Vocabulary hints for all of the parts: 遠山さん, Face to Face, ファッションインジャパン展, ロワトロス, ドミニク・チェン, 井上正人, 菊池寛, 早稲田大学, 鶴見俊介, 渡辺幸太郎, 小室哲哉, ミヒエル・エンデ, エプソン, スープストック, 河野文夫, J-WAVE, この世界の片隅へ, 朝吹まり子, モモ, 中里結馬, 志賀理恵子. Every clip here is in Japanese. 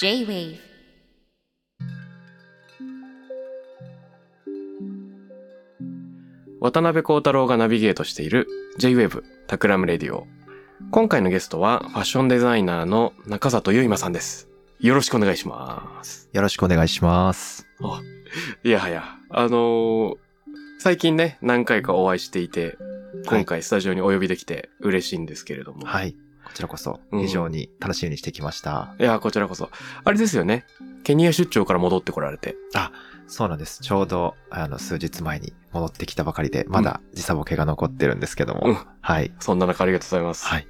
J-WAVE。 渡辺幸太郎がナビゲートしている J-WAVE タクラムレディオ。今回のゲストはファッションデザイナーの中里結馬さんです。よろしくお願いします。よろしくお願いします。あ、いやはや最近ね、何回かお会いしていて、今回スタジオにお呼びできて嬉しいんですけれども、はい、こちらこそ非常に楽しみにしてきました、うん、いやこちらこそ。あれですよね、ケニア出張から戻ってこられて。あ、そうなんです。ちょうど数日前に戻ってきたばかりで、まだ時差ボケが残ってるんですけども、うん、はい、そんな中ありがとうございます、はい、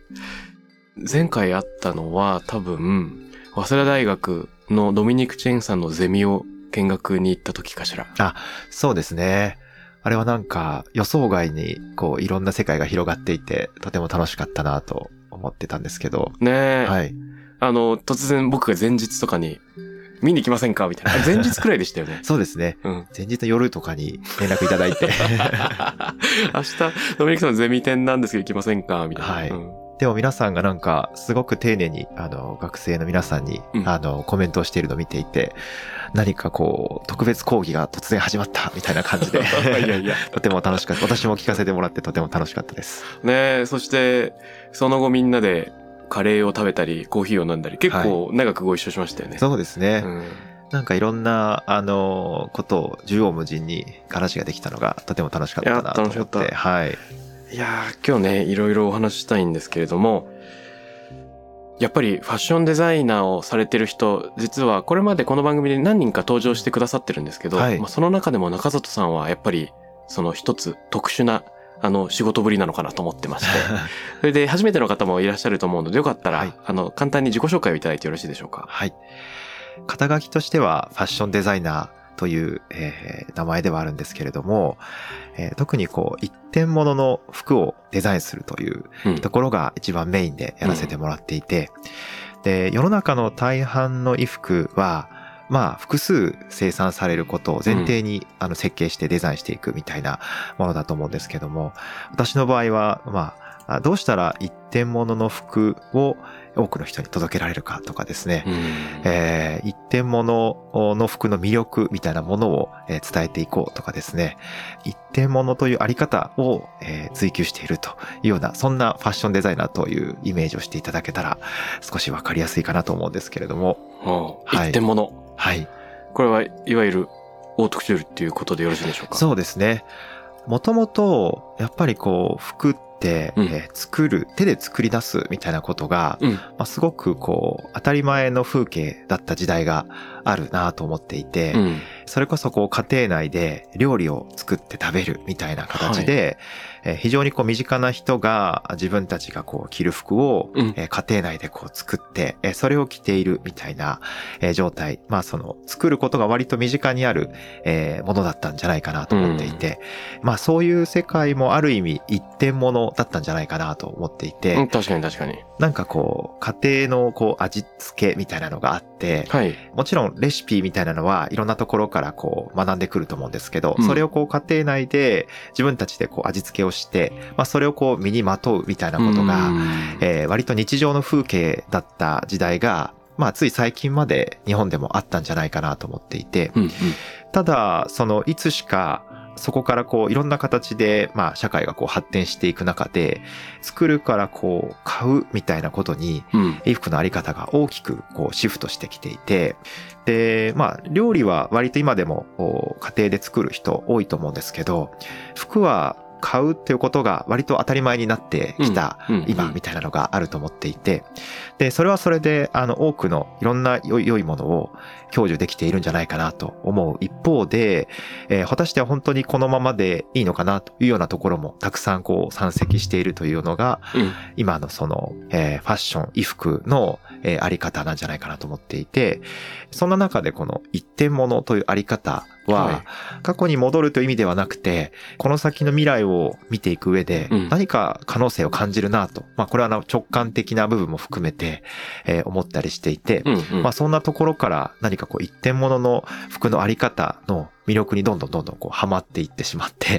前回会ったのは多分早稲田大学のドミニク・チェンさんのゼミを見学に行った時かしら。あ、そうですね。あれはなんか予想外にこういろんな世界が広がっていて、とても楽しかったなと思ってたんですけど。ねえ。はい。突然僕が前日とかに、見に来ませんかみたいな。前日くらいでしたよね。そうですね。うん。前日の夜とかに連絡いただいて。明日、ドミニクさんのゼミ展なんですけど来ませんかみたいな。はい。うん、でも皆さんがなんかすごく丁寧に学生の皆さんにコメントをしているのを見ていて、何かこう特別講義が突然始まったみたいな感じでいやいやとても楽しかった。私も聞かせてもらってとても楽しかったですね。そしてその後みんなでカレーを食べたりコーヒーを飲んだり、結構長くご一緒しましたよね、はい、そうですね、うん、なんかいろんなことを縦横無尽に話ができたのがとても楽しかったなと思って。いや、楽しかった。はい、いやー、今日ね、いろいろお話したいんですけれども、やっぱりファッションデザイナーをされてる人、実はこれまでこの番組で何人か登場してくださってるんですけど、はい、まあ、その中でも中里さんはやっぱりその一つ特殊な仕事ぶりなのかなと思ってましてそれで初めての方もいらっしゃると思うので、よかったら、はい、簡単に自己紹介をいただいてよろしいでしょうか。はい、肩書きとしてはファッションデザイナーという、名前ではあるんですけれども、特にこう一点物の服をデザインするというところが一番メインでやらせてもらっていて、うん、で、世の中の大半の衣服はまあ複数生産されることを前提に、うん、設計してデザインしていくみたいなものだと思うんですけども、私の場合はまあどうしたら一点物の服を多くの人に届けられるかとかですね、一点物の服の魅力みたいなものを伝えていこうとかですね、一点物というあり方を追求しているというような、そんなファッションデザイナーというイメージをしていただけたら少しわかりやすいかなと思うんですけれども、うん、はい、一点物、はい、これはいわゆるオートクチュールっていうことでよろしいでしょうか。そうですね。もともとやっぱりこう服で、作る、手で作り出すみたいなことが、うん、まあ、すごくこう当たり前の風景だった時代があるなと思っていて、うん、それこそこう家庭内で料理を作って食べるみたいな形で、はい、非常にこう身近な人が自分たちがこう着る服を、うん、家庭内でこう作って、それを着ているみたいな状態、まあその作ることが割と身近にあるものだったんじゃないかなと思っていて、うん、まあそういう世界もある意味一点物だったんじゃないかなと思っていて、うん、確かに確かに。なんかこう家庭のこう味付けみたいなのがあって、はい、もちろんレシピみたいなのはいろんなところからこう学んでくると思うんですけど、うん、それをこう家庭内で自分たちでこう味付けをして、まあそれをこう身にまとうみたいなことが、割と日常の風景だった時代が、まあつい最近まで日本でもあったんじゃないかなと思っていて、うんうん、ただそのいつしかそこからこういろんな形でまあ社会がこう発展していく中で、作るからこう買うみたいなことに衣服のあり方が大きくこうシフトしてきていて、でまあ料理は割と今でも家庭で作る人多いと思うんですけど、服は買うっていうことが割と当たり前になってきた今みたいなのがあると思っていて、でそれはそれで多くのいろんな良いものを享受できているんじゃないかなと思う一方で、果たして本当にこのままでいいのかなというようなところもたくさんこう山積しているというのが、今のその、ファッション衣服の、あり方なんじゃないかなと思っていて、そんな中でこの一点物というあり方は過去に戻るという意味ではなくて、この先の未来を見ていく上で何か可能性を感じるなと、これは直感的な部分も含めて思ったりしていて、そんなところから何かこう一点物の服のあり方の魅力にどんどんこうハマっていってしまって、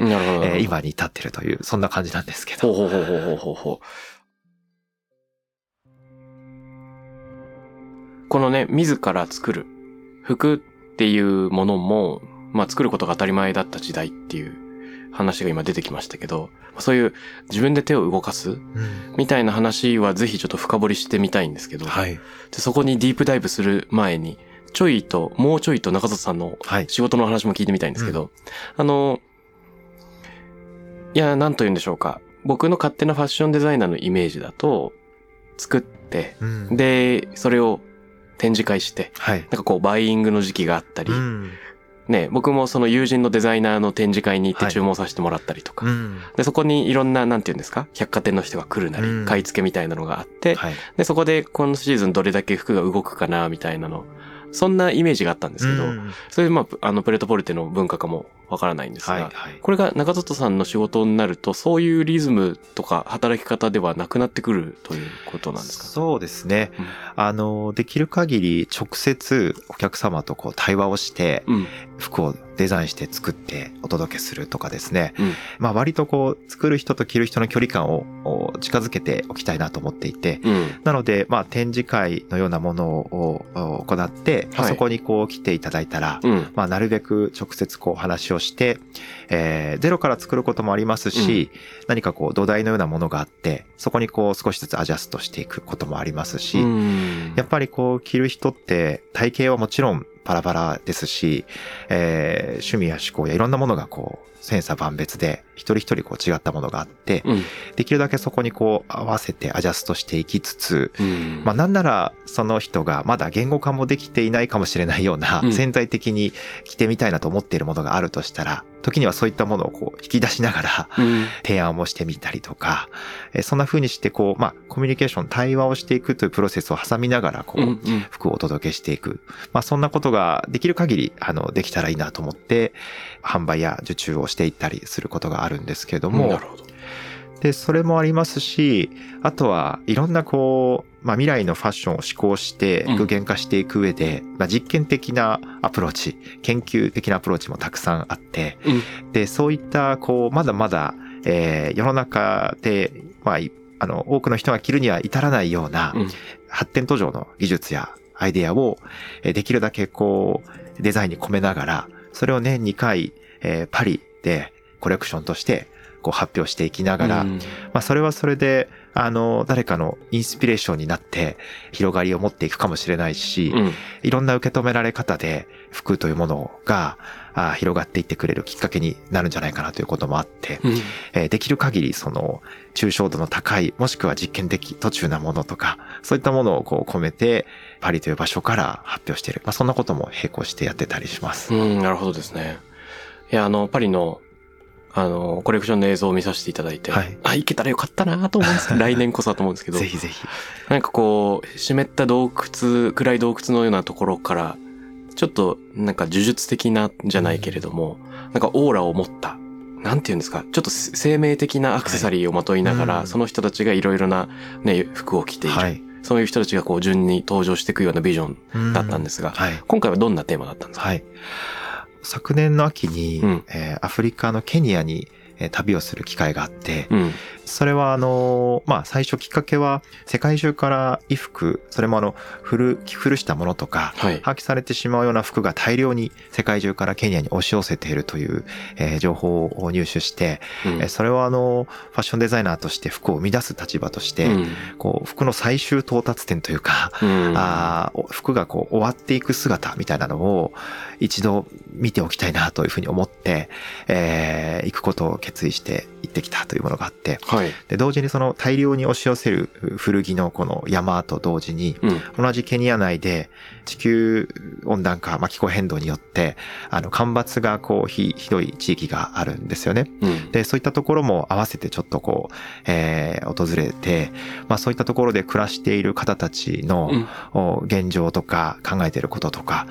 今に至っているという、そんな感じなんですけど。このね、自ら作る服っていうものも、作ることが当たり前だった時代っていう話が今出てきましたけど、そういう自分で手を動かすみたいな話はぜひちょっと深掘りしてみたいんですけど、そこにディープダイブする前にもうちょいと中里さんの仕事の話も聞いてみたいんですけど、なんと言うんでしょうか。僕の勝手なファッションデザイナーのイメージだと、作って、で、それを展示会して、なんかこう、バイイングの時期があったり、僕もその友人のデザイナーの展示会に行って注文させてもらったりとか、で、そこにいろんな、なんて言うんですか、百貨店の人が来るなり、買い付けみたいなのがあって、で、そこで今シーズンどれだけ服が動くかな、みたいなの、そんなイメージがあったんですけど、それでプレートポルテの文化かもわからないんですが、これが中里さんの仕事になると、そういうリズムとか働き方ではなくなってくるということなんですか？そうですね。できる限り直接お客様とこう対話をして、服をデザインして作ってお届けするとかですね。割とこう作る人と着る人の距離感を近づけておきたいなと思っていて、なので展示会のようなものを行って、そこにこう来ていただいたら、なるべく直接こう話をして、ゼロから作ることもありますし、何かこう土台のようなものがあって、そこにこう少しずつアジャストしていくこともありますし、やっぱりこう着る人って体型はもちろんバラバラですし、趣味や嗜好やいろんなものがこう千差万別で一人一人こう違ったものがあって、できるだけそこにこう合わせてアジャストしていきつつ、なんならその人がまだ言語化もできていないかもしれないような、潜在的に着てみたいなと思っているものがあるとしたら、時にはそういったものをこう引き出しながら提案をしてみたりとか、そんな風にしてこうコミュニケーション対話をしていくというプロセスを挟みながらこう服をお届けしていく、そんなことができる限りできたらいいなと思って販売や受注をしていったりすることがあるんですけれども、でそれもありますし、あとはいろんなこう未来のファッションを思考して具現化していく上で、実験的なアプローチ、研究的なアプローチもたくさんあって、でそういったこうまだまだ、世の中で多くの人が着るには至らないような発展途上の技術やアイデアをできるだけこうデザインに込めながら、それを年2回、パリでコレクションとしてこう発表していきながら、それはそれで誰かのインスピレーションになって広がりを持っていくかもしれないし、いろんな受け止められ方で服というものが広がっていってくれるきっかけになるんじゃないかなということもあって、できる限りその抽象度の高い、もしくは実験的途中なものとか、そういったものをこう込めてパリという場所から発表している、そんなことも並行してやってたりします。なるほどですね。いや、パリのコレクションの映像を見させていただいて、行けたらよかったなと思うんですけど、来年こそだと思うんですけど、ぜひぜひ。なんかこう、湿った暗い洞窟のようなところから、ちょっとなんか呪術的なじゃないけれども、なんかオーラを持った、なんていうんですか、ちょっと生命的なアクセサリーをまといながら、その人たちがいろいろなね、服を着ている。そういう人たちがこう、順に登場していくようなビジョンだったんですが、今回はどんなテーマだったんですか？昨年の秋に、アフリカのケニアに旅をする機会があって、それは最初きっかけは世界中から衣服、それも古したものとか、はい、破棄されてしまうような服が大量に世界中からケニアに押し寄せているという、情報を入手して、うん、それはファッションデザイナーとして服を生み出す立場として、うん、こう服の最終到達点というか、うん、服がこう終わっていく姿みたいなのを一度見ておきたいなというふうに思って、行くことを決意して行ってきたというものがあって、はい、で同時にその大量に押し寄せる古着のこの山と同時に、うん、同じケニア内で地球温暖化、気候変動によって干ばつがこうひどい地域があるんですよね、うん、でそういったところも合わせてちょっとこう、訪れて、そういったところで暮らしている方たちの現状とか考えていることとか、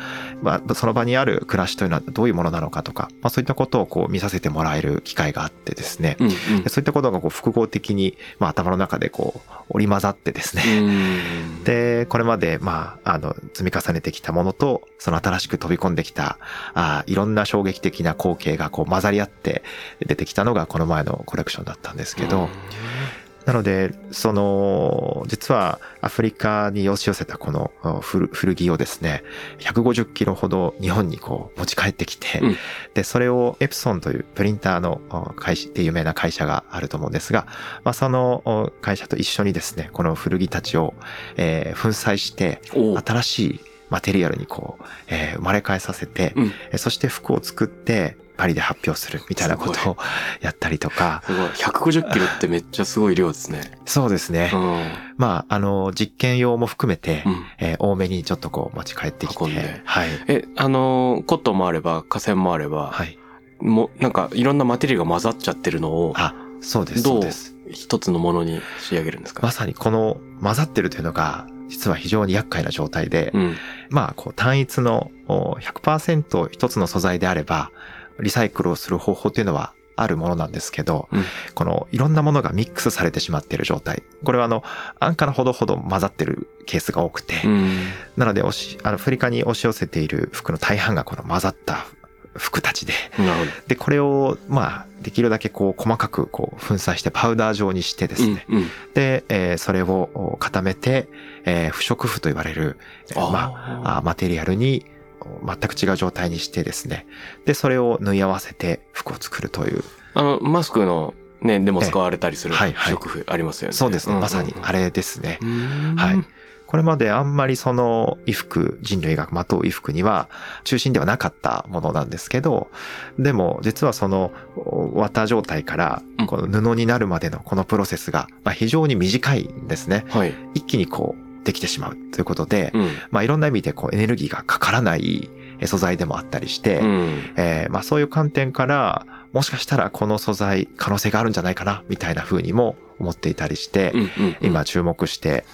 その場にある暮らしというのはどういうものなのかとか、そういったことをこう見させてもらえる機会があってですね、うんうん、そういったことがこう複合的に、頭の中でこう織り交ざってですね、うん、でこれまで、積み重ねてきたものとその新しく飛び込んできたいろんな衝撃的な光景がこう混ざり合って出てきたのがこの前のコレクションだったんですけど、うん、なので実はアフリカに押し寄せたこの古着をですね150キロほど日本にこう持ち帰ってきて、うん、でそれをエプソンというプリンターの会社って有名な会社があると思うんですが、その会社と一緒にですねこの古着たちを、粉砕して新しいマテリアルにこう、生まれ変えさせて、うん、そして服を作ってパリで発表するみたいなことをやったりとか。すごい。150キロってめっちゃすごい量ですね。そうですね。うん、実験用も含めて、うん、多めにちょっとこう持ち帰ってきて。はい。コットンもあれば、化繊もあれば、はい。いろんなマテリアルが混ざっちゃってるのを、そうです。どう一つのものに仕上げるんですか？まさにこの混ざってるというのが、実は非常に厄介な状態で、うん、単一の 100% 一つの素材であれば、リサイクルをする方法というのはあるものなんですけど、うん、このいろんなものがミックスされてしまっている状態。これは安価なほど混ざっているケースが多くて、うん、なのでアフリカに押し寄せている服の大半がこの混ざった服たちで、でこれをできるだけこう細かくこう粉砕してパウダー状にしてですね、うんうん、で、それを固めて、不織布と言われるマテリアルに全く違う状態にしてですね、でそれを縫い合わせて服を作るという、マスクのねでも使われたりする不織布ありますよね。はいはい、そうですね、まさにあれですね。はい。これまであんまりその衣服、人類がまとう衣服には中心ではなかったものなんですけど、でも実はその綿状態からこの布になるまでのこのプロセスが非常に短いんですね。はい、一気にこうできてしまうということで、うん、いろんな意味でこうエネルギーがかからない素材でもあったりして、うん、そういう観点からもしかしたらこの素材可能性があるんじゃないかなみたいな風にも思っていたりして、うんうんうん、今注目して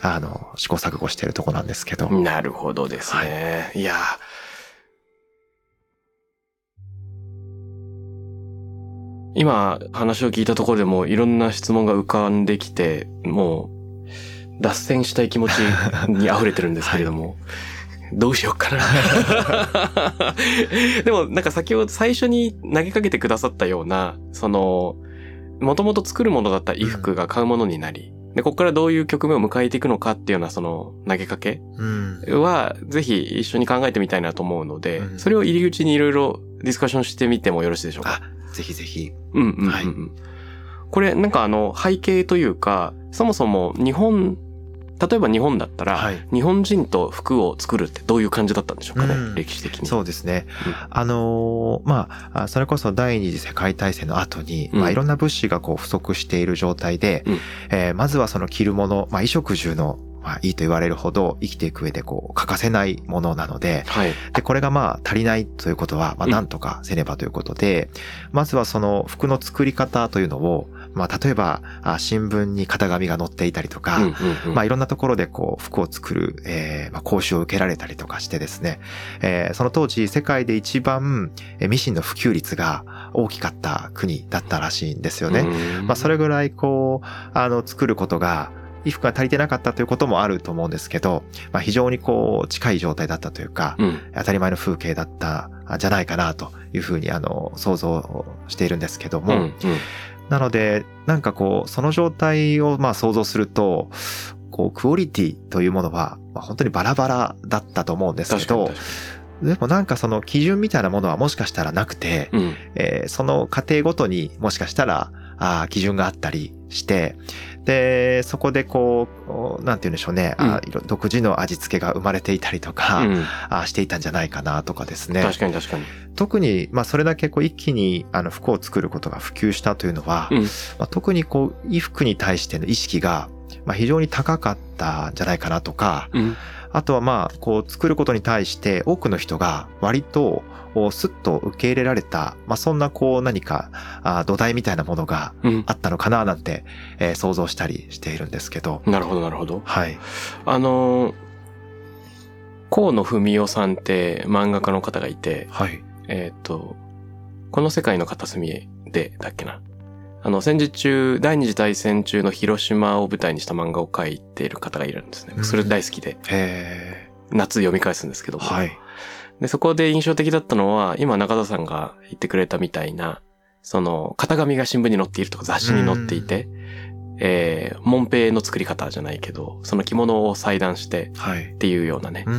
試行錯誤しているとこなんですけど。なるほどですね。はい、いや今話を聞いたところでもいろんな質問が浮かんできて、もう脱線したい気持ちに溢れてるんですけれども、はい、どうしようかなでも最初に投げかけてくださったような、もともと作るものだった衣服が買うものになり、でここからどういう局面を迎えていくのかっていうような投げかけは、ぜひ一緒に考えてみたいなと思うので、それを入り口にいろいろディスカッションしてみてもよろしいでしょうか？ぜひぜひ。うんうん、うん、はい。これ背景というか、そもそも例えば日本だったら、はい、日本人と服を作るってどういう感じだったんでしょうかね、うん、歴史的に。そうですね。うん、それこそ第二次世界大戦の後に、うん、いろんな物資がこう不足している状態で、うん、まずはその着るもの、衣食住のいいと言われるほど生きていく上でこう欠かせないものなので、はい、でこれが足りないということはなんとかせねばということで、うん、まずはその服の作り方というのを例えば新聞に型紙が載っていたりとか、うんうんうん、いろんなところでこう服を作る、講習を受けられたりとかしてですね、その当時世界で一番ミシンの普及率が大きかった国だったらしいんですよね。それぐらいこう作ることが衣服が足りてなかったということもあると思うんですけど、非常にこう近い状態だったというか、うん、当たり前の風景だったんじゃないかなというふうに想像しているんですけども、うんうん、なのでなんかこうその状態をまあ想像するとこうクオリティというものは本当にバラバラだったと思うんですけど、でもなんかその基準みたいなものはもしかしたらなくて、うんその過程ごとにもしかしたら基準があったりして、でそこでこうなんて言うんでしょうね、うん、独自の味付けが生まれていたりとか、うん、していたんじゃないかなとかですね。確かに確かに。特にまあそれだけこう一気に服を作ることが普及したというのは、うんまあ、特にこう衣服に対しての意識がまあ非常に高かったんじゃないかなとか。うんあとはまあこう作ることに対して多くの人が割とスッと受け入れられた、まあ、そんなこう何か土台みたいなものがあったのかななんて想像したりしているんですけど、うん、なるほどなるほど、はい、河野文夫さんって漫画家の方がいて、はい、この世界の片隅へでだっけな戦時中、第二次大戦中の広島を舞台にした漫画を描いている方がいるんですね。それ大好きで、夏読み返すんですけども、はい、でそこで印象的だったのは、今中田さんが言ってくれたみたいな、その型紙が新聞に載っているとか雑誌に載っていて、紋平の作り方じゃないけど、その着物を裁断してっていうようなね、は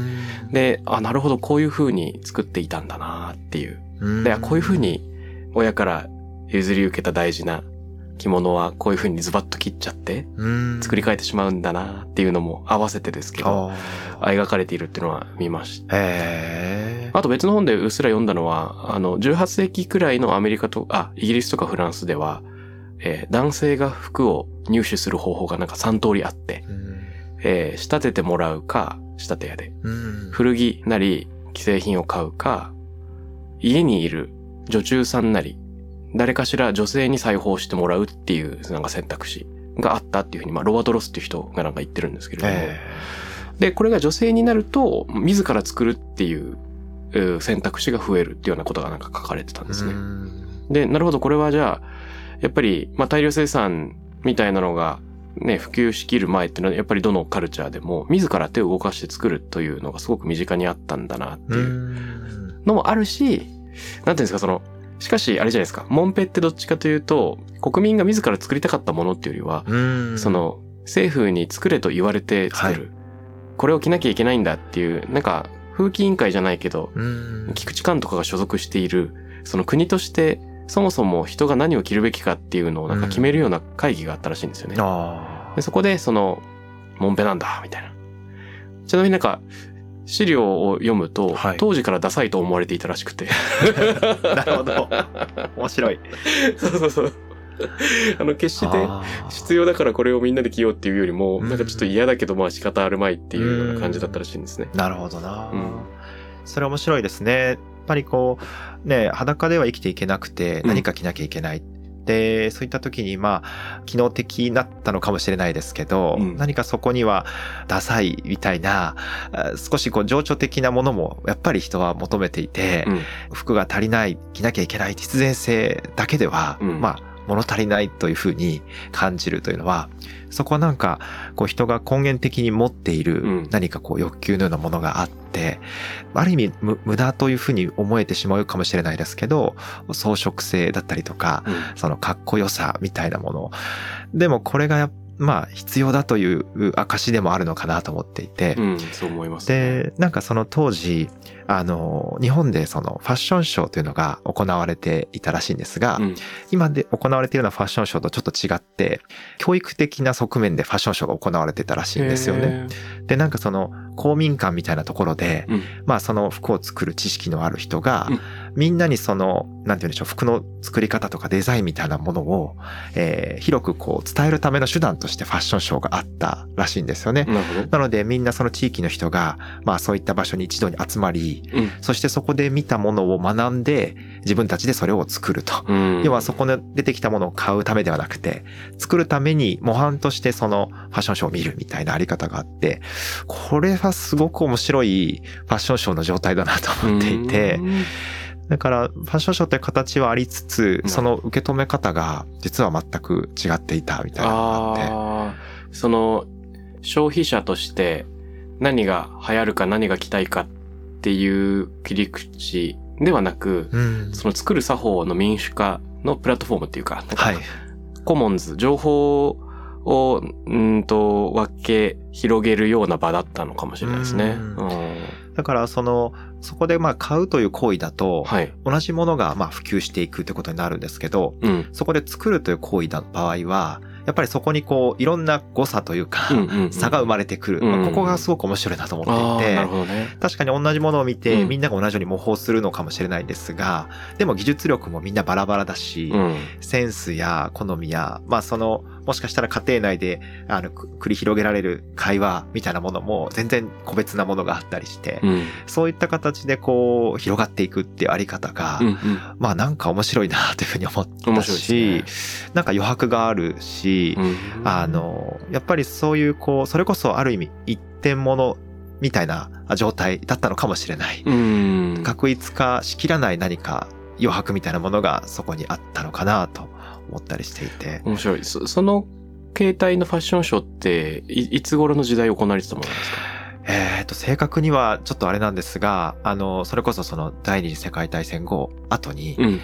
い、で、あ、なるほどこういう風に作っていたんだなっていう、で、こういう風に親から譲り受けた大事な着物はこういう風にズバッと切っちゃって作り変えてしまうんだなっていうのも合わせてですけど描かれているっていうのは見ました。あと別の本でうっすら読んだのは18世紀くらいのアメリカとイギリスとかフランスでは、男性が服を入手する方法がなんか3通りあって、仕立ててもらうか仕立て屋で、古着なり既製品を買うか家にいる女中さんなり誰かしら女性に裁縫してもらうっていうなんか選択肢があったっていうふうに、まあ、ロワトロスっていう人がなんか言ってるんですけれども、でこれが女性になると自ら作るっていう選択肢が増えるっていうようなことがなんか書かれてたんですね。でなるほどこれはじゃあやっぱり、まあ、大量生産みたいなのがね普及しきる前っていうのはやっぱりどのカルチャーでも自ら手を動かして作るというのがすごく身近にあったんだなっていうのもあるし、なんていうんですかそのしかしあれじゃないですかモンペってどっちかというと国民が自ら作りたかったものっていうよりはその政府に作れと言われて作る、はい、これを着なきゃいけないんだっていうなんか風紀委員会じゃないけど菊池寛とかが所属しているその国としてそもそも人が何を着るべきかっていうのをなんか決めるような会議があったらしいんですよね。でそこでそのモンペなんだみたいな。ちなみになんか資料を読むと、はい、当時からダサいと思われていたらしくてなるほど面白いそうそうそう決して必要だからこれをみんなで着ようっていうよりもなんかちょっと嫌だけどまあ仕方あるまいっていうような感じだったらしいんですね。なるほどな、うん、それ面白いですね。やっぱりこうね裸では生きていけなくて何か着なきゃいけない、うんでそういった時にまあ機能的になったのかもしれないですけど、うん、何かそこにはダサいみたいな少しこう情緒的なものもやっぱり人は求めていて、うん、服が足りない着なきゃいけない必然性だけでは、うん、まあ物足りないというふうに感じるというのはそこはなんかこう人が根源的に持っている何かこう欲求のようなものがあって、うん、ある意味無駄というふうに思えてしまうかもしれないですけど装飾性だったりとか、うん、そのかっこよさみたいなものでもこれがまあ必要だという証でもあるのかなと思っていて、うん、そう思いますね。でなんかその当時日本でそのファッションショーというのが行われていたらしいんですが、うん、今で行われているようなファッションショーとちょっと違って教育的な側面でファッションショーが行われてたらしいんですよね。でなんかその公民館みたいなところで、うん、まあその服を作る知識のある人が、うん、みんなにそのなんて言うんでしょう服の作り方とかデザインみたいなものを、広くこう伝えるための手段としてファッションショーがあったらしいんですよね。なのでみんなその地域の人がまあそういった場所に一度に集まり、うん、そしてそこで見たものを学んで自分たちでそれを作ると、うん、要はそこで出てきたものを買うためではなくて作るために模範としてそのファッションショーを見るみたいなあり方があってこれはすごく面白いファッションショーの状態だなと思っていて、うんだからファッションショーという形はありつつその受け止め方が実は全く違っていたみたいなのがあって、うん、その消費者として何が流行るか何が着たいかっていう切り口ではなく、うん、その作る作法の民主化のプラットフォームっていうか、なんかコモンズ、情報を分け広げるような場だったのかもしれないですね。だからそこでまあ買うという行為だと、はい、同じものがまあ普及していくということになるんですけど、うん、そこで作るという行為の場合はやっぱりそこにこういろんな誤差というか、うんうんうん、差が生まれてくる、まあ、ここがすごく面白いなと思っていて、うん、なるほどね、確かに同じものを見て、うん、みんなが同じように模倣するのかもしれないんですが、でも技術力もみんなバラバラだし、うん、センスや好みや、まあもしかしたら家庭内で繰り広げられる会話みたいなものも全然個別なものがあったりして、うん、そういった形でこう広がっていくっていうあり方が、うんうん、まあなんか面白いなというふうに思ったし、ね、なんか余白があるし、うん、やっぱりそういうこうそれこそある意味一点物みたいな状態だったのかもしれない、うん、確一化しきらない何か余白みたいなものがそこにあったのかなと思ったりしていて面白い。その形態のファッションショーっていつ頃の時代行われてたものなんですか？正確にはちょっとあれなんですが、それこそ第二次世界大戦後後に、うん、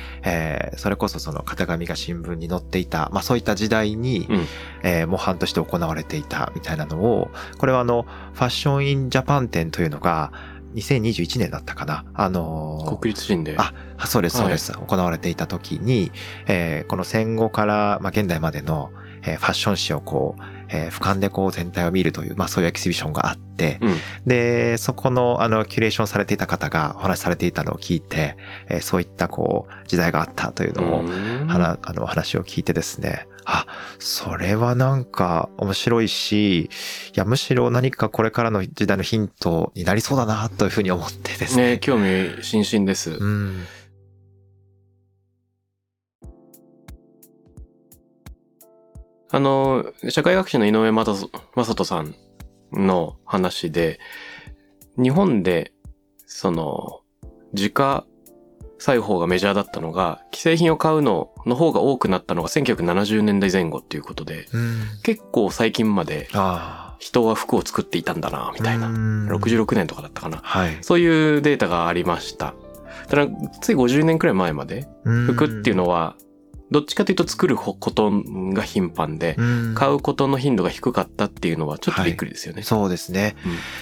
それこそ型紙が新聞に載っていた、まあそういった時代に、うん、模範として行われていたみたいなのを、これはファッションインジャパン展というのが2021年だったかな。国立新で。あ、そうです、そうです。はい、行われていた時に、この戦後から、まあ、現代までの、ファッション史をこう、俯瞰でこう全体を見るという、まあそういうエキシビションがあって、うん、で、そこのキュレーションされていた方がお話しされていたのを聞いて、そういったこう時代があったというのを、話を聞いてですね、あ、それはなんか面白いし、いや、むしろ何かこれからの時代のヒントになりそうだなというふうに思ってですね。ね、興味津々です。うん。社会学者の井上正人さんの話で、日本で、時価裁縫がメジャーだったのが、既製品を買うの方が多くなったのが1970年代前後っていうことで、うん、結構最近まで人は服を作っていたんだな、みたいな。66年とかだったかな、はい。そういうデータがありました。ただ、つい50年くらい前まで、服っていうのは、どっちかというと作ることが頻繁で、買うことの頻度が低かったっていうのはちょっとびっくりですよね。はい、そうですね、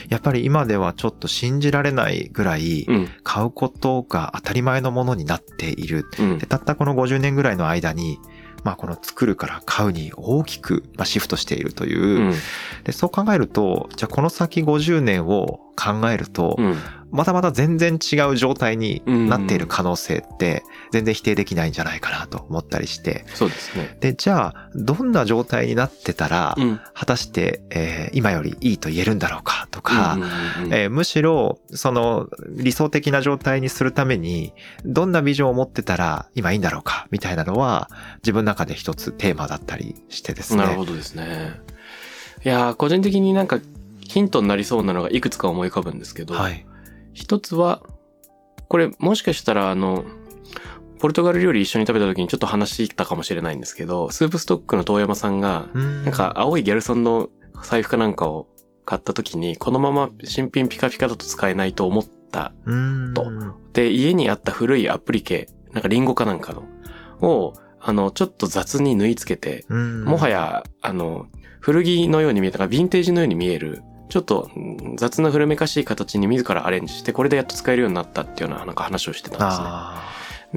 うん。やっぱり今ではちょっと信じられないぐらい、買うことが当たり前のものになっている。うん、でたったこの50年ぐらいの間に、まあこの作るから買うに大きくシフトしているという。うん、でそう考えると、じゃあこの先50年を考えると、またまた全然違う状態になっている可能性って全然否定できないんじゃないかなと思ったりして。そうですね。で、じゃあどんな状態になってたら、果たして、今よりいいと言えるんだろうかとか、むしろ理想的な状態にするためにどんなビジョンを持ってたら今いいんだろうかみたいなのは自分の中で一つテーマだったりしてですね。なるほどですね。いやー、個人的になんかヒントになりそうなのがいくつか思い浮かぶんですけど、はい、一つは、これもしかしたらポルトガル料理一緒に食べた時にちょっと話したかもしれないんですけど、スープストックの遠山さんが、なんか青いギャルソンの財布かなんかを買った時に、このまま新品ピカピカだと使えないと思ったと。で、家にあった古いアプリケ、なんかリンゴかなんかの、を、ちょっと雑に縫い付けて、もはや、古着のように見えたから、ヴィンテージのように見える、ちょっと雑な古めかしい形に自らアレンジして、これでやっと使えるようになったっていうような、なんか話をしてたん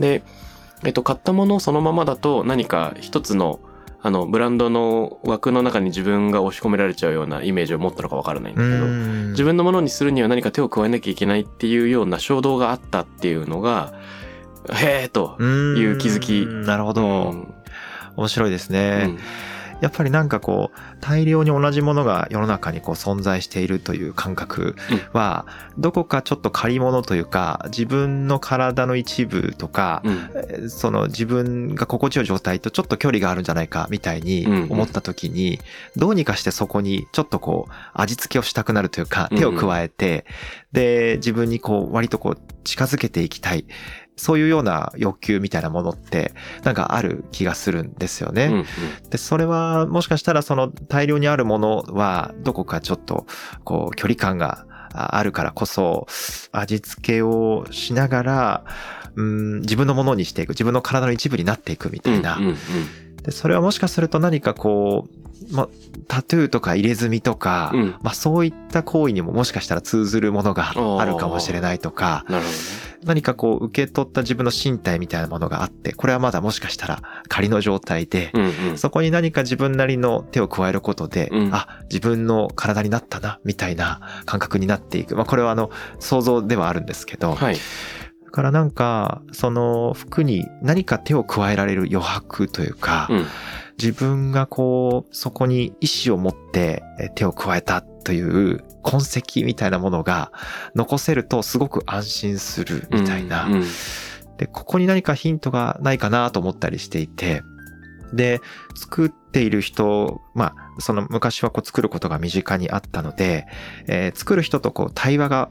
ですね。で、買ったものをそのままだと何か一つの、ブランドの枠の中に自分が押し込められちゃうようなイメージを持ったのかわからないんだけど、自分のものにするには何か手を加えなきゃいけないっていうような衝動があったっていうのが、へーという気づき。なるほど、うん。面白いですね。うん、やっぱりなんかこう大量に同じものが世の中にこう存在しているという感覚は、どこかちょっと借り物というか、自分の体の一部とか、自分が心地よい状態とちょっと距離があるんじゃないかみたいに思った時に、どうにかしてそこにちょっとこう味付けをしたくなるというか、手を加えて、で自分にこう割とこう近づけていきたい、そういうような欲求みたいなものってなんかある気がするんですよね。うんうん、でそれはもしかしたら大量にあるものはどこかちょっとこう距離感があるからこそ、味付けをしながら自分のものにしていく、自分の体の一部になっていくみたいな、うんうんうん、でそれはもしかすると何かこう、タトゥーとか入れ墨とか、そういった行為にももしかしたら通ずるものがあるかもしれないとか、なるほどね、何かこう受け取った自分の身体みたいなものがあって、これはまだもしかしたら仮の状態で、そこに何か自分なりの手を加えることで、自分の体になったなみたいな感覚になっていく、これは想像ではあるんですけど、はい、だからなんかその服に何か手を加えられる余白というか、自分がこうそこに意志を持って手を加えたという痕跡みたいなものが残せるとすごく安心するみたいな、でここに何かヒントがないかなと思ったりしていて、で作っている人、その昔はこう作ることが身近にあったので、作る人とこう対話が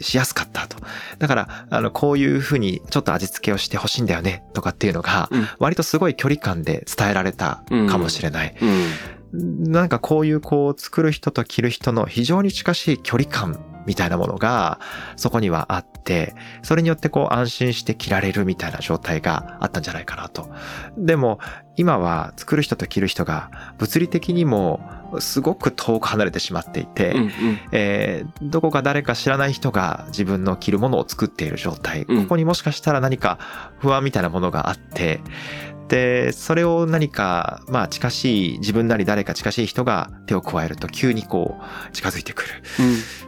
しやすかったと。だから、こういうふうにちょっと味付けをしてほしいんだよねとかっていうのが、割とすごい距離感で伝えられたかもしれない。なんかこういう作る人と着る人の非常に近しい距離感みたいなものがそこにはあって、それによって安心して着られるみたいな状態があったんじゃないかなと。でも今は作る人と着る人が物理的にもすごく遠く離れてしまっていて、どこか誰か知らない人が自分の着るものを作っている状態、ここにもしかしたら何か不安みたいなものがあって、でそれを何か近しい自分なり誰か近しい人が手を加えると急に近づいてくる、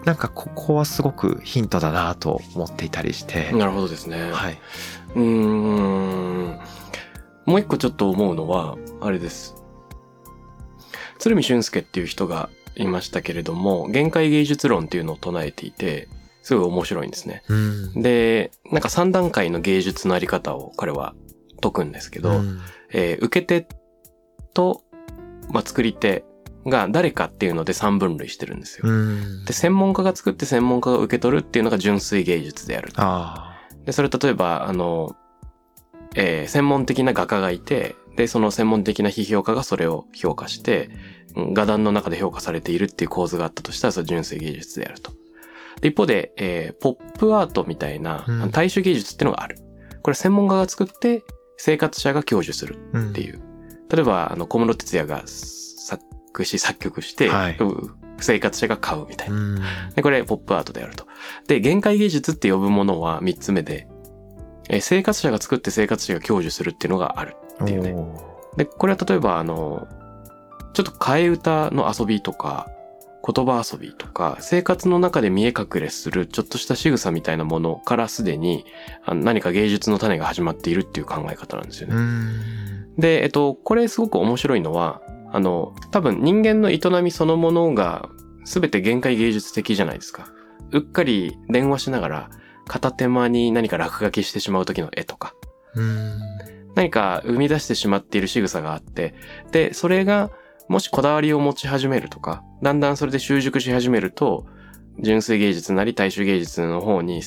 なんかここはすごくヒントだなと思っていたりして。なるほどですね、はい、もう一個ちょっと思うのはあれです。鶴見俊介っていう人がいましたけれども、限界芸術論っていうのを唱えていてすごい面白いんですね、でなんか3段階の芸術のあり方を彼は解くんですけど、受け手と、作り手が誰かっていうので3分類してるんですよ、で専門家が作って専門家が受け取るっていうのが純粋芸術である。でそれ例えば専門的な画家がいて、でその専門的な批評家がそれを評価して画壇の中で評価されているっていう構図があったとしたらそれは純粋芸術であると。で一方で、ポップアートみたいな大衆芸術っていうのがある。これ専門家が作って生活者が享受するっていう、例えば小室哲哉が作詞作曲して、生活者が買うみたいな、でこれポップアートであると。で限界芸術って呼ぶものは3つ目で、生活者が作って生活者が享受するっていうのがあるっていうね。でこれは例えばちょっと替え歌の遊びとか言葉遊びとか生活の中で見え隠れするちょっとした仕草みたいなものからすでに何か芸術の種が始まっているっていう考え方なんですよね。で、これすごく面白いのは多分人間の営みそのものが全て限界芸術的じゃないですか。うっかり電話しながら片手間に何か落書きしてしまう時の絵とか、何か生み出してしまっている仕草があって、でそれがもしこだわりを持ち始めるとか、だんだんそれで習熟し始めると、純粋芸術なり大衆芸術の方に、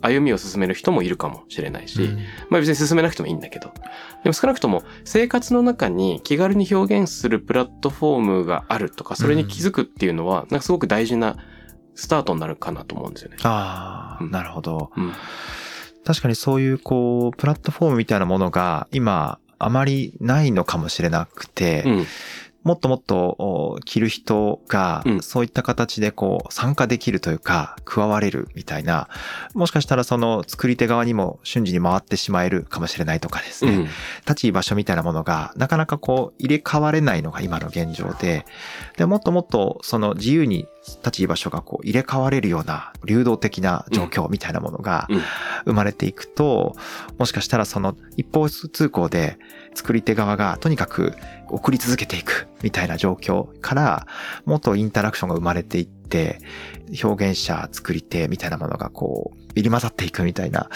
歩みを進める人もいるかもしれないし、別に進めなくてもいいんだけど、でも少なくとも生活の中に気軽に表現するプラットフォームがあるとか、それに気づくっていうのは、なんかすごく大事なスタートになるかなと思うんですよね。なるほど。確かにそういうプラットフォームみたいなものが今、あまりないのかもしれなくて、もっともっと着る人がそういった形で参加できるというか加われるみたいな、もしかしたらその作り手側にも瞬時に回ってしまえるかもしれないとかですね、立ち居場所みたいなものがなかなか入れ替われないのが今の現状で、もっともっとその自由に立ち居場所が入れ替われるような流動的な状況みたいなものが生まれていくと、もしかしたらその一方通行で作り手側がとにかく送り続けていくみたいな状況からもっとインタラクションが生まれていって、表現者作り手みたいなものが入り混ざっていくみたいな、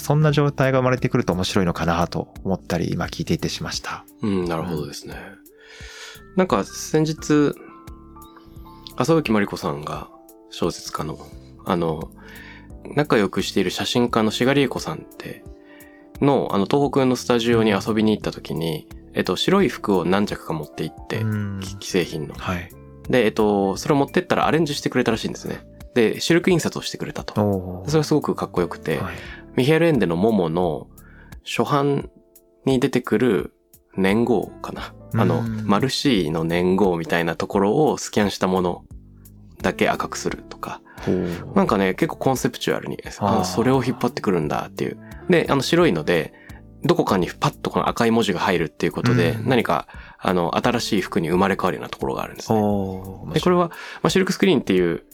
そんな状態が生まれてくると面白いのかなと思ったり今聞いていてしました。なるほどですね。なんか先日朝吹まり子さんが小説家の仲良くしている写真家の志賀理恵子さんっての東北のスタジオに遊びに行った時に白い服を何着か持って行って既製品の、でそれを持ってったらアレンジしてくれたらしいんですね。でシルク印刷をしてくれたと。それがすごくかっこよくて、ミヒエル・エンデのモモの初版に出てくる年号かな、マルシーの年号みたいなところをスキャンしたものだけ赤くするとか、なんかね結構コンセプチュアルにそれを引っ張ってくるんだっていう。で、白いのでどこかにパッとこの赤い文字が入るっていうことで、何か新しい服に生まれ変わるようなところがあるんですね。でこれは、シルクスクリーンっていう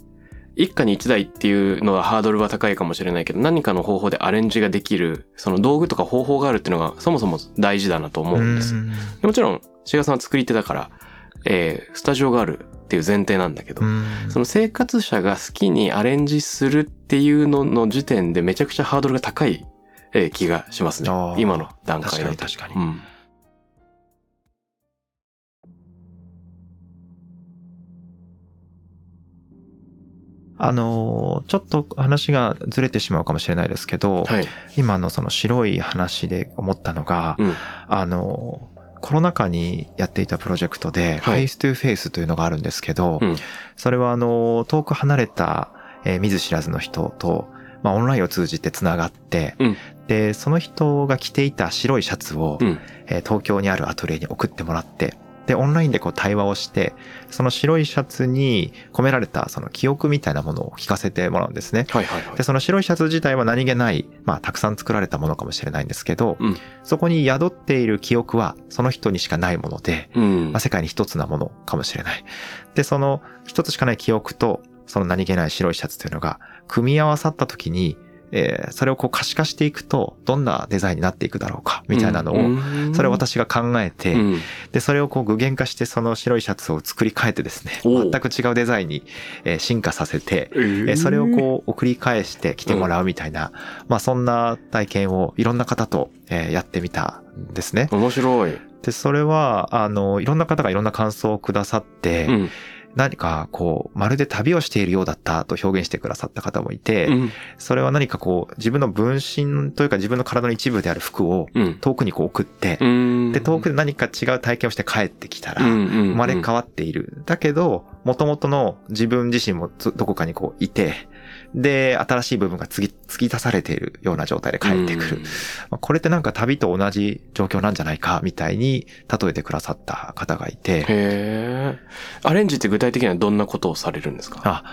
一家に一台っていうのはハードルは高いかもしれないけど、何かの方法でアレンジができるその道具とか方法があるっていうのがそもそも大事だなと思うんです。でもちろん志賀さんは作り手だから、スタジオがあるっていう前提なんだけど、その生活者が好きにアレンジするっていうのの時点でめちゃくちゃハードルが高い気がしますね、今の段階で。確かに、うん、ちょっと話がずれてしまうかもしれないですけど、はい、今のその白い話で思ったのが、うん、コロナ禍にやっていたプロジェクトで、はい、Face to Face というのがあるんですけど、うん、それは遠く離れた、見ず知らずの人とオンラインを通じてつながって、うん、でその人が着ていた白いシャツを、東京にあるアトリエに送ってもらって、でオンラインでこう対話をして、その白いシャツに込められたその記憶みたいなものを聞かせてもらうんですね、はいはいはい、でその白いシャツ自体は何気ない、たくさん作られたものかもしれないんですけど、うん、そこに宿っている記憶はその人にしかないもので、世界に一つなものかもしれない。でその一つしかない記憶とその何気ない白いシャツというのが組み合わさった時に、それをこう可視化していくとどんなデザインになっていくだろうかみたいなのを、それを私が考えて、でそれをこう具現化してその白いシャツを作り変えてですね、全く違うデザインに進化させて、それをこう送り返して着てもらうみたいな、そんな体験をいろんな方とやってみたんですね。面白い。でそれはいろんな方がいろんな感想をくださって、何かこうまるで旅をしているようだったと表現してくださった方もいて、それは何かこう自分の分身というか自分の体の一部である服を遠くにこう送って、で遠くで何か違う体験をして帰ってきたら生まれ変わっている。だけど元々の自分自身もどこかにこういて、で新しい部分が突き出されているような状態で帰ってくる。これってなんか旅と同じ状況なんじゃないかみたいに例えてくださった方がいて。へー。アレンジって具体的にはどんなことをされるんですか？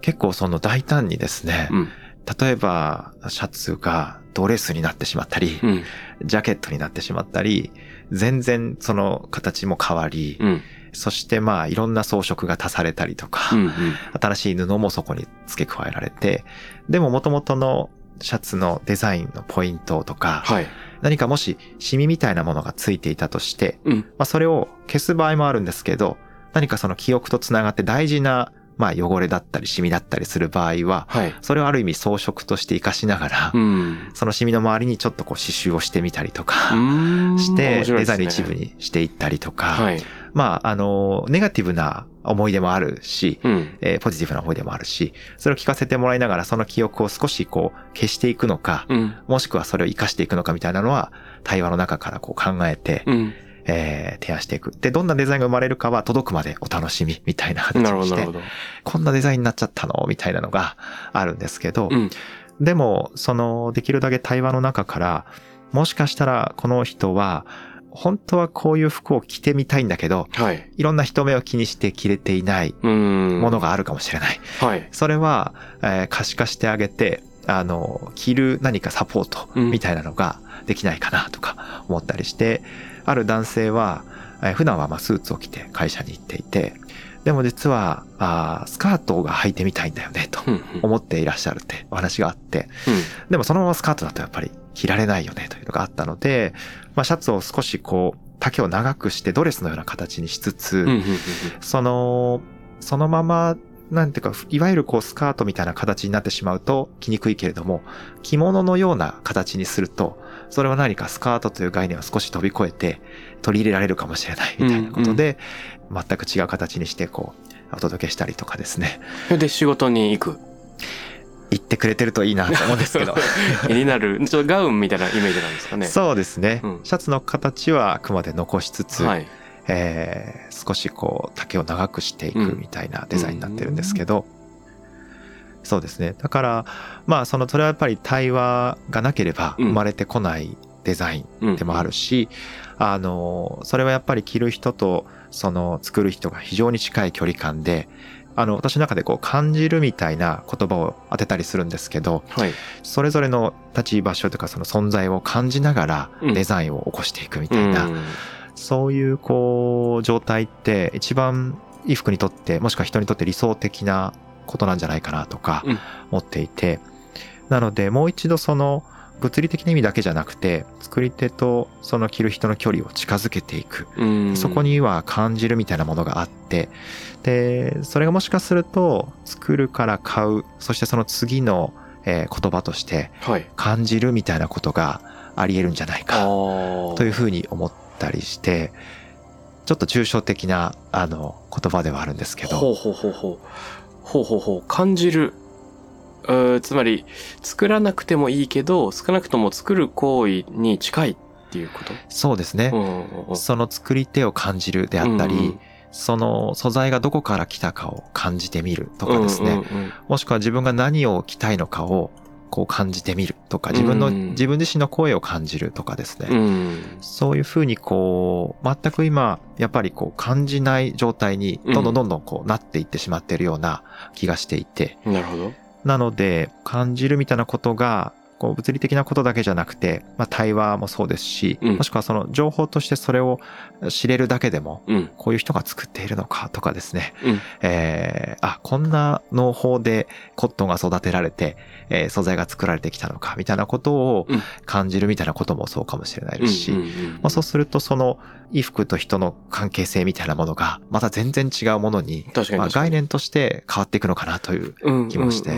結構その大胆にですね、例えばシャツがドレスになってしまったり、ジャケットになってしまったり、全然その形も変わり、そしていろんな装飾が足されたりとか、新しい布もそこに付け加えられて、でも元々のシャツのデザインのポイントとか、何かもしシミみたいなものがついていたとして、それを消す場合もあるんですけど、何かその記憶とつながって大事な汚れだったりシミだったりする場合は、それをある意味装飾として活かしながら、そのシミの周りにちょっとこう刺繍をしてみたりとかして、デザインの一部にしていったりとか、ネガティブな思い出もあるし、ポジティブな思い出もあるし、それを聞かせてもらいながらその記憶を少しこう消していくのか、もしくはそれを活かしていくのかみたいなのは対話の中からこう考えて、提案していく。で、どんなデザインが生まれるかは届くまでお楽しみみたいな形にして、こんなデザインになっちゃったのみたいなのがあるんですけど、でも、できるだけ対話の中から、もしかしたらこの人は、本当はこういう服を着てみたいんだけど、いろんな人目を気にして着れていないものがあるかもしれない。それは、可視化してあげて、着る何かサポートみたいなのができないかなとか思ったりして、ある男性は、普段はスーツを着て会社に行っていて、でも実は、スカートが履いてみたいんだよね、と思っていらっしゃるってお話があって、でもそのままスカートだとやっぱり着られないよね、というのがあったので、シャツを少しこう、丈を長くしてドレスのような形にしつつ、そのまま、なんていうか、いわゆるこうスカートみたいな形になってしまうと着にくいけれども、着物のような形にすると、それは何かスカートという概念を少し飛び越えて取り入れられるかもしれないみたいなことで、全く違う形にしてこうお届けしたりとかですね。で、仕事に行ってくれてるといいなと思うんですけど絵になるちょっとガウンみたいなイメージなんですかね。そうですね、シャツの形はあくまで残しつつ、少しこう丈を長くしていくみたいなデザインになってるんですけど、そうですね。だからそれはやっぱり対話がなければ生まれてこないデザインでもあるし、うん、それはやっぱり着る人とその作る人が非常に近い距離感で、私の中でこう感じるみたいな言葉を当てたりするんですけど、はい、それぞれの立ち場所とかその存在を感じながらデザインを起こしていくみたいな、うん、そういうこう状態って一番衣服にとってもしくは人にとって理想的なことなんじゃないかなとか思っていて、うん、なのでもう一度その物理的な意味だけじゃなくて作り手とその着る人の距離を近づけていく、そこには感じるみたいなものがあって、でそれがもしかすると作るから買う、そしてその次の言葉として感じるみたいなことがありえるんじゃないかというふうに思ったりして、ちょっと抽象的な言葉ではあるんですけど、感じる、つまり作らなくてもいいけど少なくとも作る行為に近いっていうこと？そうですね、その作り手を感じるであったり、その素材がどこから来たかを感じてみるとかですね、もしくは自分が何を着たいのかをこう感じてみるとか、自分自身の声を感じるとかですね、そういうふうにこう全く今やっぱりこう感じない状態にどんどんこうなっていってしまっているような気がしていて、なるほど。なので感じるみたいなことがこう物理的なことだけじゃなくて、対話もそうですし、もしくはその情報としてそれを知れるだけでも、こういう人が作っているのかとかですね、こんな農法でコットンが育てられて、素材が作られてきたのかみたいなことを感じるみたいなこともそうかもしれないですし、そうするとその衣服と人の関係性みたいなものがまた全然違うものに、概念として変わっていくのかなという気もして、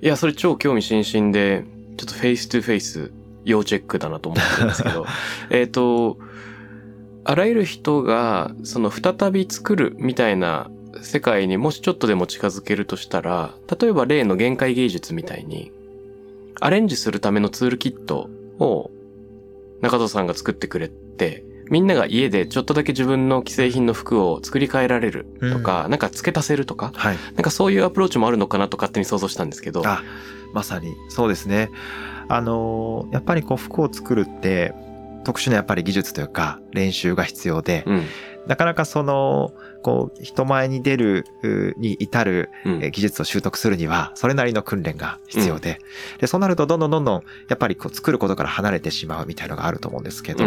いや、それ超興味津々で、ちょっとフェイストゥフェイス要チェックだなと思ってるんですけど、あらゆる人がその再び作るみたいな世界にもしちょっとでも近づけるとしたら、例えば例の限界芸術みたいにアレンジするためのツールキットを中戸さんが作ってくれて、みんなが家でちょっとだけ自分の既製品の服を作り変えられるとか、なんか付け足せるとか、なんかそういうアプローチもあるのかなと勝手に想像したんですけど。あ、まさにそうですね。やっぱりこう服を作るって特殊なやっぱり技術というか練習が必要で、なかなかそのこう人前に出るに至る技術を習得するにはそれなりの訓練が必要で、そうなるとどんどんやっぱりこう作ることから離れてしまうみたいなのがあると思うんですけど、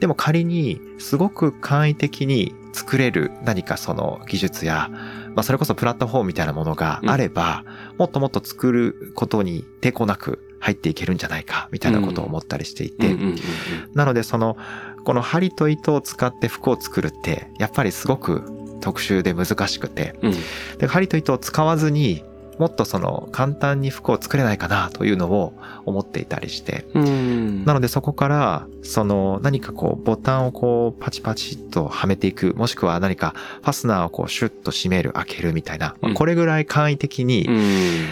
でも仮にすごく簡易的に作れる何かその技術や、それこそプラットフォームみたいなものがあれば、もっと作ることに抵抗なく入っていけるんじゃないかみたいなことを思ったりしていて、なのでこの針と糸を使って服を作るってやっぱりすごく特殊で難しくて、で針と糸を使わずにもっとその簡単に服を作れないかなというのを思っていたりして、なのでそこからその何かこうボタンをこうパチパチっとはめていく、もしくは何かファスナーをこうシュッと閉める開けるみたいな、これぐらい簡易的に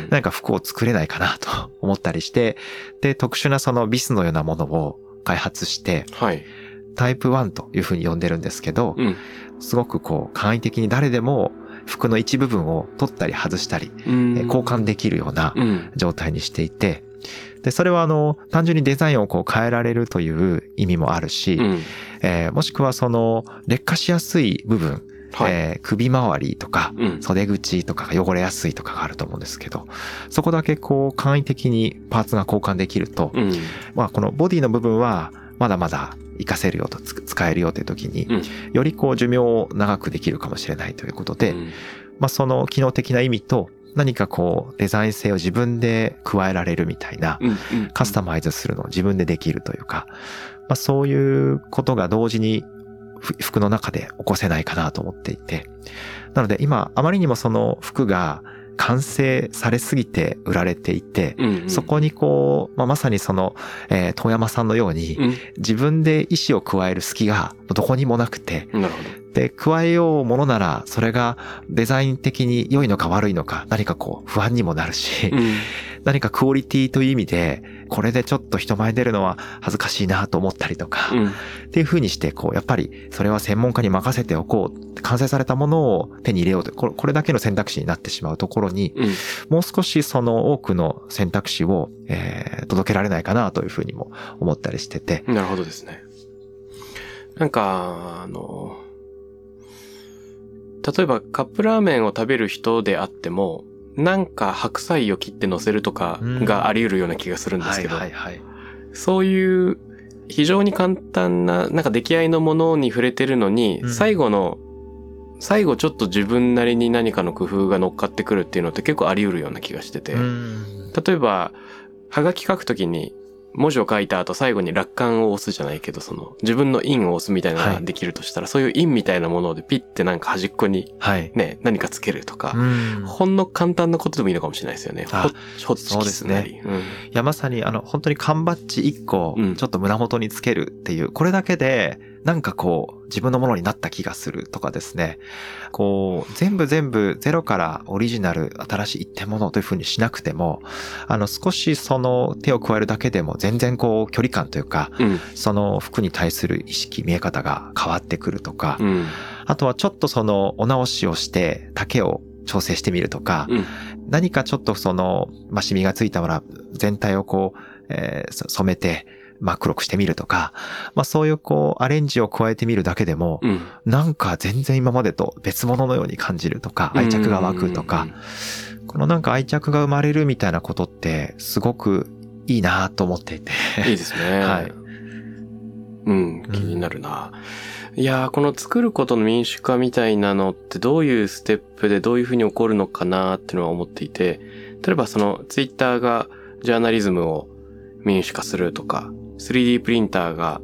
何か服を作れないかなと思ったりして、で特殊なそのビスのようなものを開発して、タイプ1というふうに呼んでるんですけど、すごくこう簡易的に誰でも服の一部分を取ったり外したり交換できるような状態にしていて、でそれは単純にデザインをこう変えられるという意味もあるし、もしくはその劣化しやすい部分、首周りとか袖口とかが汚れやすいとかがあると思うんですけど、そこだけこう簡易的にパーツが交換できると、このボディの部分はまだまだ活かせるよと使えるよという時に、よりこう寿命を長くできるかもしれないということで、その機能的な意味と何かこうデザイン性を自分で加えられるみたいな、カスタマイズするのを自分でできるというか、そういうことが同時に服の中で起こせないかなと思っていて、なので今あまりにもその服が完成されすぎて売られていて、そこにこう、まさにその、遠山さんのように、自分で意思を加える隙がどこにもなくて、で加えようものならそれがデザイン的に良いのか悪いのか何かこう不安にもなるし、何かクオリティという意味で、これでちょっと人前に出るのは恥ずかしいなと思ったりとか、っていう風にして、こう、やっぱりそれは専門家に任せておこう、完成されたものを手に入れようと、これだけの選択肢になってしまうところに、もう少しその多くの選択肢を、届けられないかなという風にも思ったりしてて。なるほどですね。なんか、例えばカップラーメンを食べる人であっても、なんか白菜を切って乗せるとかがあり得るような気がするんですけど、はいはいはい、そういう非常に簡単な、なんか出来合いのものに触れてるのに、最後ちょっと自分なりに何かの工夫が乗っかってくるっていうのって結構あり得るような気がしてて、例えば、はがき書くときに文字を書いた後最後に落款を押すじゃないけど、その自分の印を押すみたいなのができるとしたら、はい、そういう印みたいなものでピッてなんか端っこにね、はい、何かつけるとか、ほんの簡単なことでもいいのかもしれないですよね。ホッチキスなり。そうですね。いや、まさに本当に缶バッジ1個、ちょっと胸元につけるっていう、これだけで、なんかこう自分のものになった気がするとかですね。こう全部ゼロからオリジナル新しい一点物という風にしなくても、少しその手を加えるだけでも全然こう距離感というか、その服に対する意識見え方が変わってくるとか、あとはちょっとそのお直しをして丈を調整してみるとか、何かちょっとそのまあ、シミがついたもの全体をこう、染めて。まあ、黒くしてみるとか、まあ、そういうこうアレンジを加えてみるだけでも、なんか全然今までと別物のように感じるとか、愛着が湧くとか、このなんか愛着が生まれるみたいなことってすごくいいなと思っていて。いいですね。はい。気になるな。いやー、この作ることの民主化みたいなのってどういうステップでどういうふうに起こるのかなっていうのは思っていて、例えばそのツイッターがジャーナリズムを民主化するとか、3D プリンターが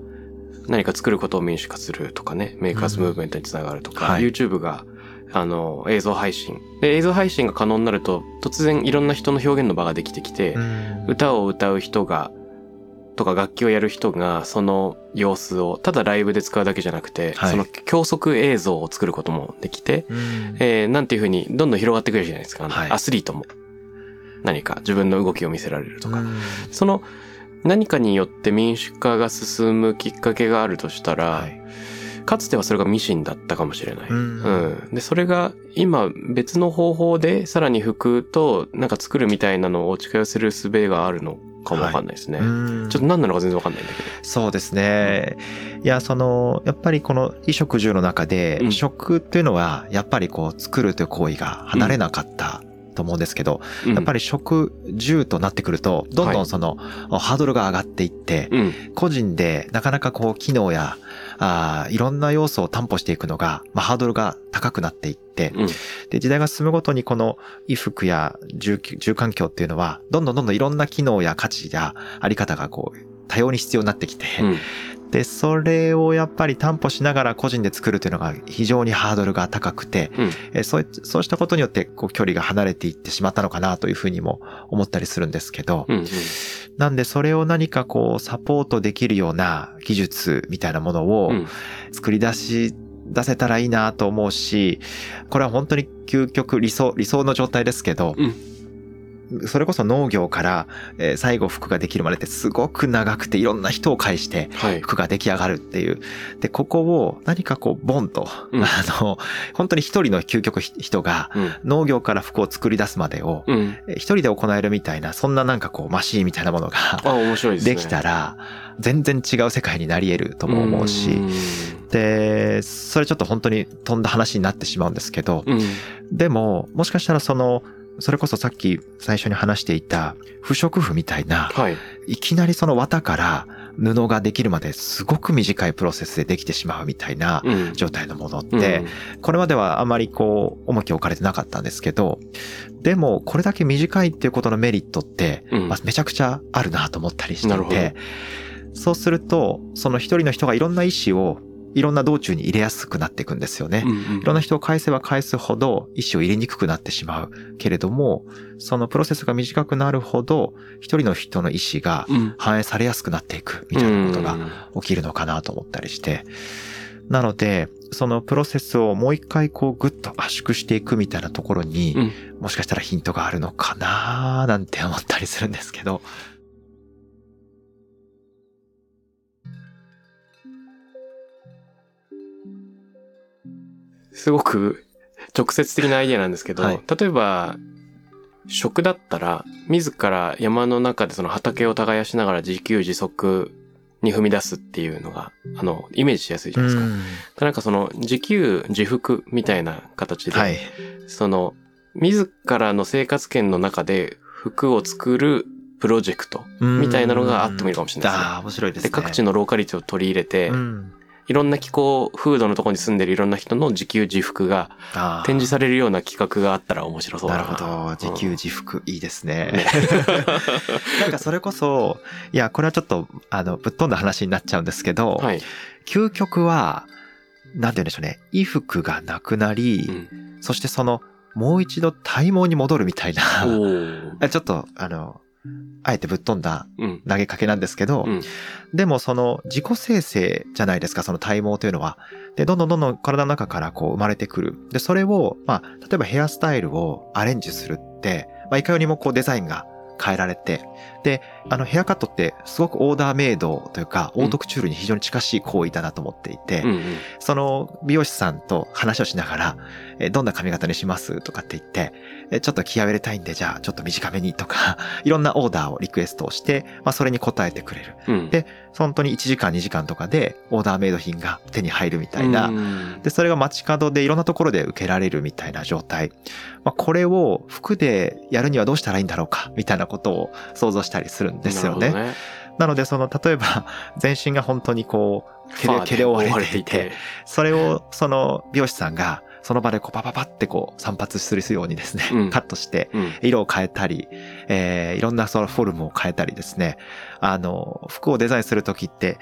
何か作ることを民主化するとかね、メイカーズムーブメントにつながるとか、はい、YouTube が映像配信で、映像配信が可能になると突然いろんな人の表現の場ができてきて、歌を歌う人がとか楽器をやる人がその様子をただライブで使うだけじゃなくて、はい、その教則映像を作ることもできて、なんていう風にどんどん広がってくるじゃないですか、はい、アスリートも何か自分の動きを見せられるとか、その何かによって民主化が進むきっかけがあるとしたら、はい、かつてはそれがミシンだったかもしれない。で、それが今別の方法でさらに服となんか作るみたいなのを近寄せる術があるのかもわかんないですね。ちょっと何なのか全然わかんないんだけど。そうですね。いや、やっぱりこの衣食住の中で、食というのはやっぱりこう作るという行為が離れなかった。と思うんですけど、やっぱり食住となってくるとどんどんその、はい、ハードルが上がっていって、個人でなかなかこう機能やいろんな要素を担保していくのが、まあ、ハードルが高くなっていって、で時代が進むごとにこの衣服や住環境っていうのはどんどんいろんな機能や価値やあり方がこう多様に必要になってきて、でそれをやっぱり担保しながら個人で作るというのが非常にハードルが高くて、そうしたことによってこう距離が離れていってしまったのかなというふうにも思ったりするんですけど、なんでそれを何かこうサポートできるような技術みたいなものを作り出せたらいいなと思うし、これは本当に究極理想の状態ですけど、それこそ農業から最後服ができるまでってすごく長くていろんな人を介して服が出来上がるっていう。で、ここを何かこうボンと、本当に一人の究極人が農業から服を作り出すまでを一人で行えるみたいな、そんななんかこうマシーンみたいなものができたら全然違う世界になり得るとも思うし、で、それちょっと本当に飛んだ話になってしまうんですけど、でももしかしたらそれこそさっき最初に話していた不織布みたいな、いきなりその綿から布ができるまですごく短いプロセスでできてしまうみたいな状態のものって、これまではあまりこう重きを置かれてなかったんですけど、でもこれだけ短いっていうことのメリットって、まあ、めちゃくちゃあるなと思ったりしていて、そうするとその一人の人がいろんな意思をいろんな道中に入れやすくなっていくんですよね。いろんな人を返せば返すほど意思を入れにくくなってしまうけれども、そのプロセスが短くなるほど一人の人の意思が反映されやすくなっていくみたいなことが起きるのかなと思ったりして、なのでそのプロセスをもう一回こうぐっと圧縮していくみたいなところに、うん、もしかしたらヒントがあるのかなーなんて思ったりするんですけど。すごく直接的なアイデアなんですけど、はい、例えば食だったら自ら山の中でその畑を耕しながら自給自足に踏み出すっていうのがイメージしやすいじゃないですか。うん、なんかその自給自服みたいな形で、はい、その自らの生活圏の中で服を作るプロジェクトみたいなのがあってもいいかもしれないですね。面白いですね。で各地のローカリティを取り入れて、いろんな気候風土のところに住んでるいろんな人の自給自服が展示されるような企画があったら面白そうだな。なるほど、自給自服、いいですね。なんかそれこそ、いやこれはちょっとぶっ飛んだ話になっちゃうんですけど、はい、究極はなんて言うんでしょうね、衣服がなくなり、うん、そしてそのもう一度体毛に戻るみたいな、ちょっとあえてぶっ飛んだ投げかけなんですけど、でもその自己生成じゃないですか、その体毛というのは。で、どんどん体の中からこう生まれてくる。で、それを、まあ、例えばヘアスタイルをアレンジするって、まあ、いかようにもこうデザインが変えられて、で、ヘアカットってすごくオーダーメイドというか、オートクチュールに非常に近しい行為だなと思っていて、その美容師さんと話をしながら、どんな髪型にしますとかって言って、ちょっと気合を入れたいんで、じゃあちょっと短めにとか、いろんなオーダーをリクエストをして、まあそれに応えてくれる。うん、で、本当に1時間2時間とかでオーダーメイド品が手に入るみたいな。で、それが街角でいろんなところで受けられるみたいな状態。まあこれを服でやるにはどうしたらいいんだろうか、みたいなことを想像したりするんですよね。なので例えば全身が本当にこう毛で覆われていて、それをその美容師さんがその場でこうパパパってこう散髪するようにですね、カットして色を変えたり、いろんなそのフォルムを変えたりですね、服をデザインするときって、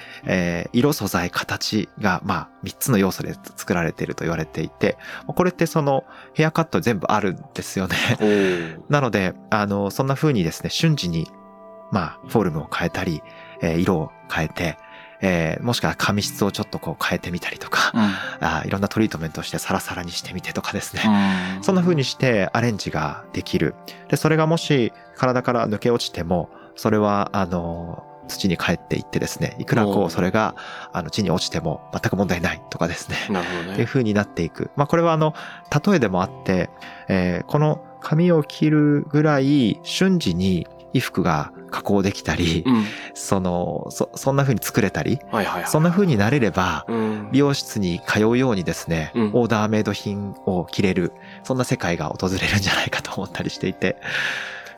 色素材形がまあ3つの要素で作られていると言われていて、これってそのヘアカット全部あるんですよね。なのでそんな風にですね、瞬時にまあフォルムを変えたり、色を変えて、もしくは髪質をちょっとこう変えてみたりとか、いろんなトリートメントをしてサラサラにしてみてとかですね、そんな風にしてアレンジができる。で、それがもし体から抜け落ちても、それは土に帰っていってですね、いくらこうそれが地に落ちても全く問題ないとかですね、っていう風になっていく。まあこれは例えでもあって、この髪を切るぐらい瞬時に衣服が加工できたり、そんな風に作れたり、そんな風になれれば、美容室に通うようにですね、オーダーメイド品を着れる、そんな世界が訪れるんじゃないかと思ったりしていて。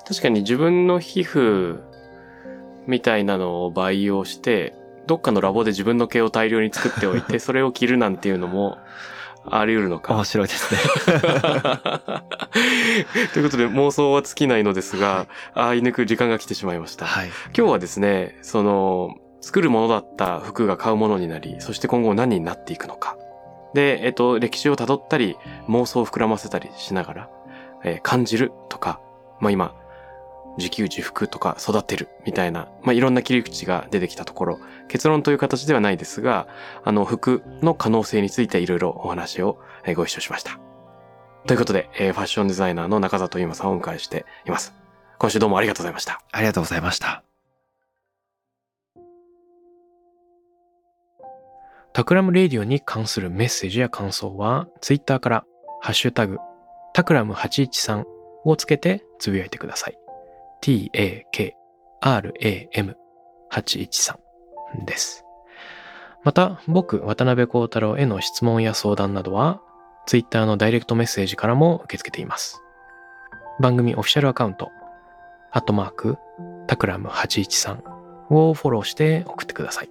確かに自分の皮膚みたいなのを培養して、どっかのラボで自分の毛を大量に作っておいて、それを着るなんていうのも、あり得るのか。面白いですね。ということで妄想は尽きないのですが、あいにく時間が来てしまいました。今日はですね、作るものだった服が買うものになり、そして今後何になっていくのか。で、歴史を辿ったり、妄想を膨らませたりしながら、感じるとか、まあ今、自給自服とか育てるみたいな、まあ、いろんな切り口が出てきたところ、結論という形ではないですが、服の可能性についていろいろお話をご一緒しました。ということで、ファッションデザイナーの中里悠馬さんをお迎えしています。今週どうもありがとうございました。ありがとうございました。タクラムレディオに関するメッセージや感想は、ツイッターからハッシュタグ、タクラム813をつけてつぶやいてください。TAKRAM813 です。また、僕、渡辺幸太郎への質問や相談などは、Twitter のダイレクトメッセージからも受け付けています。番組オフィシャルアカウント、@takuram813 をフォローして送ってください。